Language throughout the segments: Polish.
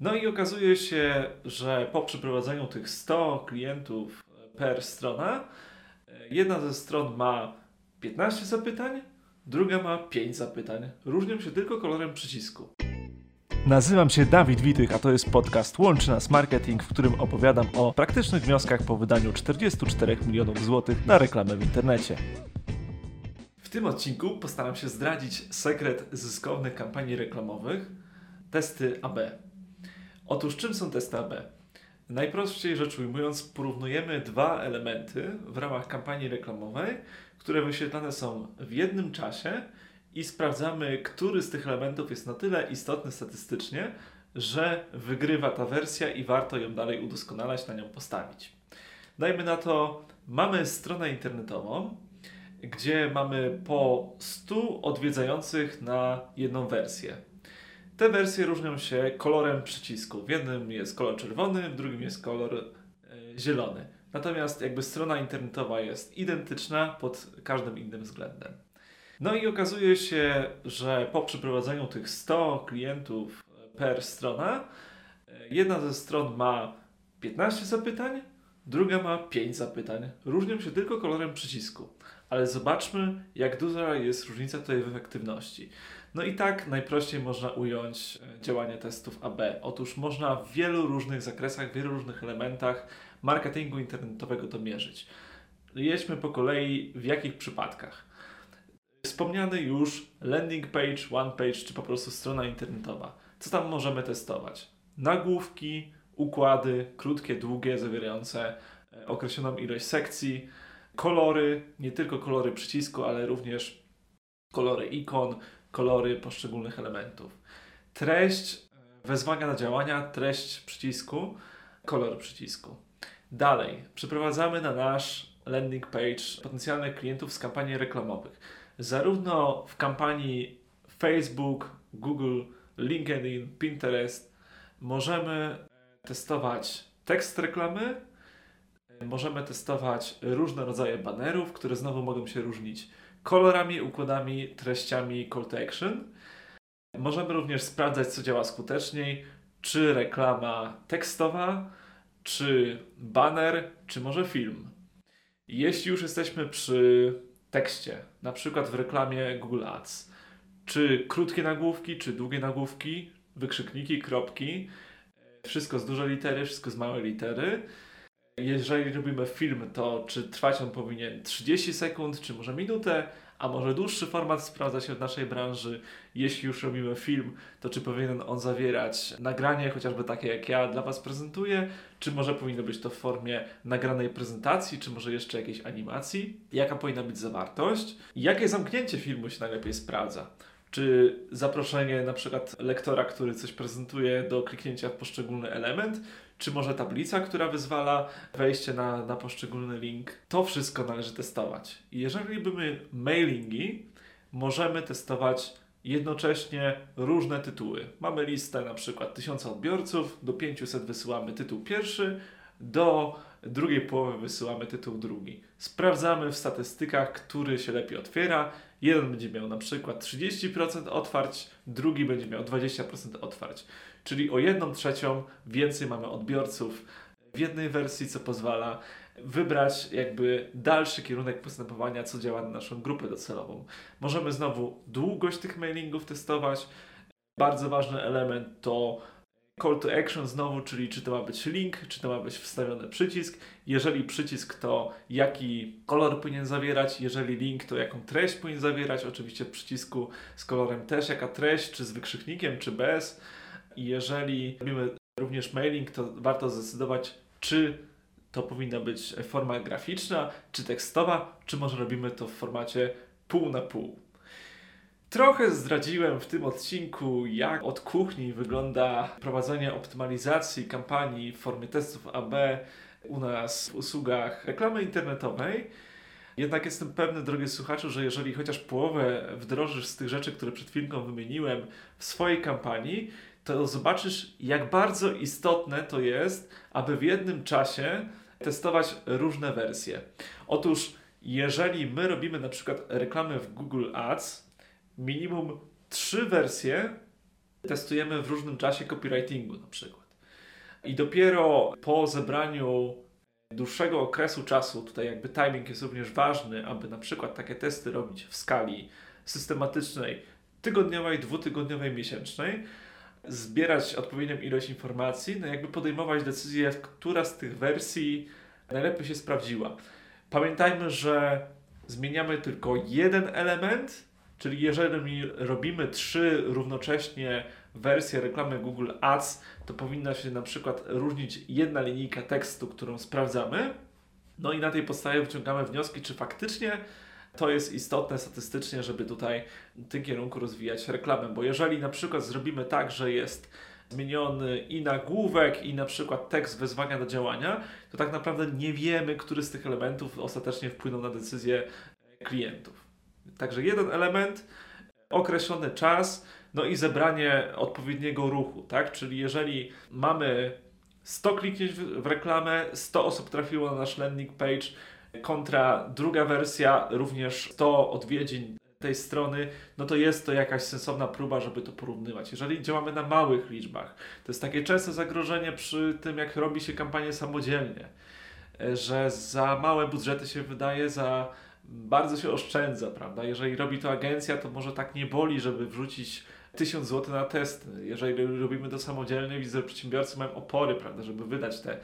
No i okazuje się, że po przeprowadzeniu tych 100 klientów per strona, jedna ze stron ma 15 zapytań, druga ma 5 zapytań. Różnią się tylko kolorem przycisku. Nazywam się Dawid Witych, a to jest podcast Łączy Nas Marketing, w którym opowiadam o praktycznych wnioskach po wydaniu 44 milionów złotych na reklamę w internecie. W tym odcinku postaram się zdradzić sekret zyskownych kampanii reklamowych – testy AB. Otóż czym są testy AB? Najprościej rzecz ujmując, porównujemy dwa elementy w ramach kampanii reklamowej, które wyświetlane są w jednym czasie i sprawdzamy, który z tych elementów jest na tyle istotny statystycznie, że wygrywa ta wersja i warto ją dalej udoskonalać, na nią postawić. Dajmy na to, mamy stronę internetową, gdzie mamy po 100 odwiedzających na jedną wersję. Te wersje różnią się kolorem przycisku. W jednym jest kolor czerwony, w drugim jest kolor zielony. Natomiast jakby strona internetowa jest identyczna pod każdym innym względem. No i okazuje się, że po przeprowadzeniu tych 100 klientów per strona, jedna ze stron ma 15 zapytań, druga ma 5 zapytań. Różnią się tylko kolorem przycisku. Ale zobaczmy, jak duża jest różnica tutaj w efektywności. No i tak najprościej można ująć działanie testów AB. Otóż można w wielu różnych zakresach, w wielu różnych elementach marketingu internetowego to mierzyć. Jedźmy po kolei, w jakich przypadkach. Wspomniany już landing page, one page, czy po prostu strona internetowa. Co tam możemy testować? Nagłówki, układy, krótkie, długie, zawierające określoną ilość sekcji, kolory, nie tylko kolory przycisku, ale również kolory ikon, kolory poszczególnych elementów. Treść wezwania do działania, treść przycisku, kolor przycisku. Dalej, przeprowadzamy na nasz landing page potencjalnych klientów z kampanii reklamowych. Zarówno w kampanii Facebook, Google, LinkedIn, Pinterest możemy testować tekst reklamy, możemy testować różne rodzaje banerów, które znowu mogą się różnić kolorami, układami, treściami call to action. Możemy również sprawdzać, co działa skuteczniej, czy reklama tekstowa, czy baner, czy może film. Jeśli już jesteśmy przy tekście, na przykład w reklamie Google Ads, czy krótkie nagłówki, czy długie nagłówki, wykrzykniki, kropki, wszystko z dużej litery, wszystko z małej litery. Jeżeli robimy film, to czy trwać on powinien 30 sekund, czy może minutę, a może dłuższy format sprawdza się w naszej branży. Jeśli już robimy film, to czy powinien on zawierać nagranie, chociażby takie jak ja dla Was prezentuję, czy może powinno być to w formie nagranej prezentacji, czy może jeszcze jakiejś animacji. Jaka powinna być zawartość? Jakie zamknięcie filmu się najlepiej sprawdza? Czy zaproszenie na przykład lektora, który coś prezentuje, do kliknięcia w poszczególny element, czy może tablica, która wyzwala wejście na poszczególny link. To wszystko należy testować. Jeżeli robimy mailingi, możemy testować jednocześnie różne tytuły. Mamy listę na przykład 1000 odbiorców, do 500 wysyłamy tytuł pierwszy, do drugiej połowy wysyłamy tytuł drugi. Sprawdzamy w statystykach, który się lepiej otwiera. Jeden będzie miał na przykład 30% otwarć, drugi będzie miał 20% otwarć. Czyli o 1/3 więcej mamy odbiorców w jednej wersji, co pozwala wybrać jakby dalszy kierunek postępowania, co działa na naszą grupę docelową. Możemy znowu długość tych mailingów testować. Bardzo ważny element to call to action znowu, czyli czy to ma być link, czy to ma być wstawiony przycisk. Jeżeli przycisk, to jaki kolor powinien zawierać. Jeżeli link, to jaką treść powinien zawierać. Oczywiście w przycisku z kolorem też jaka treść, czy z wykrzyknikiem, czy bez. Jeżeli robimy również mailing, to warto zdecydować, czy to powinna być forma graficzna, czy tekstowa, czy może robimy to w formacie pół na pół. Trochę zdradziłem w tym odcinku, jak od kuchni wygląda prowadzenie optymalizacji kampanii w formie testów AB u nas w usługach reklamy internetowej. Jednak jestem pewny, drogi słuchaczu, że jeżeli chociaż połowę wdrożysz z tych rzeczy, które przed chwilką wymieniłem w swojej kampanii, to zobaczysz, jak bardzo istotne to jest, aby w jednym czasie testować różne wersje. Otóż jeżeli my robimy na przykład reklamy w Google Ads, minimum 3 wersje Testujemy w różnym czasie copywritingu na przykład. I dopiero po zebraniu dłuższego okresu czasu, tutaj jakby timing jest również ważny, aby na przykład takie testy robić w skali systematycznej, tygodniowej, dwutygodniowej, miesięcznej, zbierać odpowiednią ilość informacji, no jakby podejmować decyzję, która z tych wersji najlepiej się sprawdziła. Pamiętajmy, że zmieniamy tylko jeden element, czyli jeżeli robimy 3 równocześnie wersje reklamy Google Ads, to powinna się na przykład różnić jedna linijka tekstu, którą sprawdzamy. No i na tej podstawie wyciągamy wnioski, czy faktycznie to jest istotne statystycznie, żeby tutaj w tym kierunku rozwijać reklamę. Bo jeżeli na przykład zrobimy tak, że jest zmieniony i nagłówek, i na przykład tekst wezwania do działania, to tak naprawdę nie wiemy, który z tych elementów ostatecznie wpłynął na decyzję klientów. Także jeden element, określony czas, no i zebranie odpowiedniego ruchu, tak? Czyli jeżeli mamy 100 kliknięć w reklamę, 100 osób trafiło na nasz landing page, kontra druga wersja, również 100 odwiedzin tej strony, no to jest to jakaś sensowna próba, żeby to porównywać. Jeżeli działamy na małych liczbach, to jest takie częste zagrożenie przy tym, jak robi się kampanię samodzielnie, że za małe budżety się wydaje, za bardzo się oszczędza, prawda? Jeżeli robi to agencja, to może tak nie boli, żeby wrzucić 1000 zł na test. Jeżeli robimy to samodzielnie, widzę, że przedsiębiorcy mają opory, prawda, żeby wydać te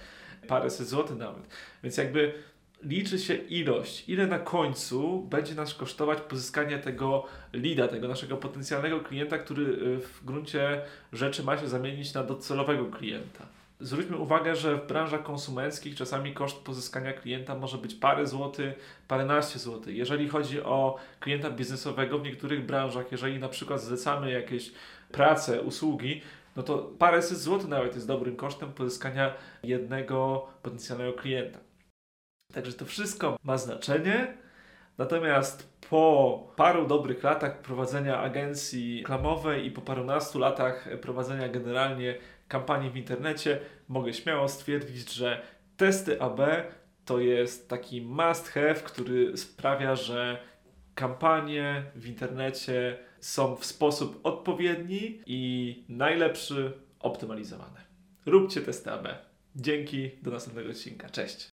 paręset złotych nawet. Więc jakby liczy się ilość, ile na końcu będzie nas kosztować pozyskanie tego leada, tego naszego potencjalnego klienta, który w gruncie rzeczy ma się zamienić na docelowego klienta. Zwróćmy uwagę, że w branżach konsumenckich czasami koszt pozyskania klienta może być parę złotych, paręnaście złotych. Jeżeli chodzi o klienta biznesowego w niektórych branżach, jeżeli na przykład zlecamy jakieś prace, usługi, no to paręset złotych nawet jest dobrym kosztem pozyskania jednego potencjalnego klienta. Także to wszystko ma znaczenie, natomiast po paru dobrych latach prowadzenia agencji reklamowej i po parunastu latach prowadzenia generalnie kampanii w internecie mogę śmiało stwierdzić, że testy AB to jest taki must have, który sprawia, że kampanie w internecie są w sposób odpowiedni i najlepszy optymalizowane. Róbcie testy AB. Dzięki, do następnego odcinka. Cześć!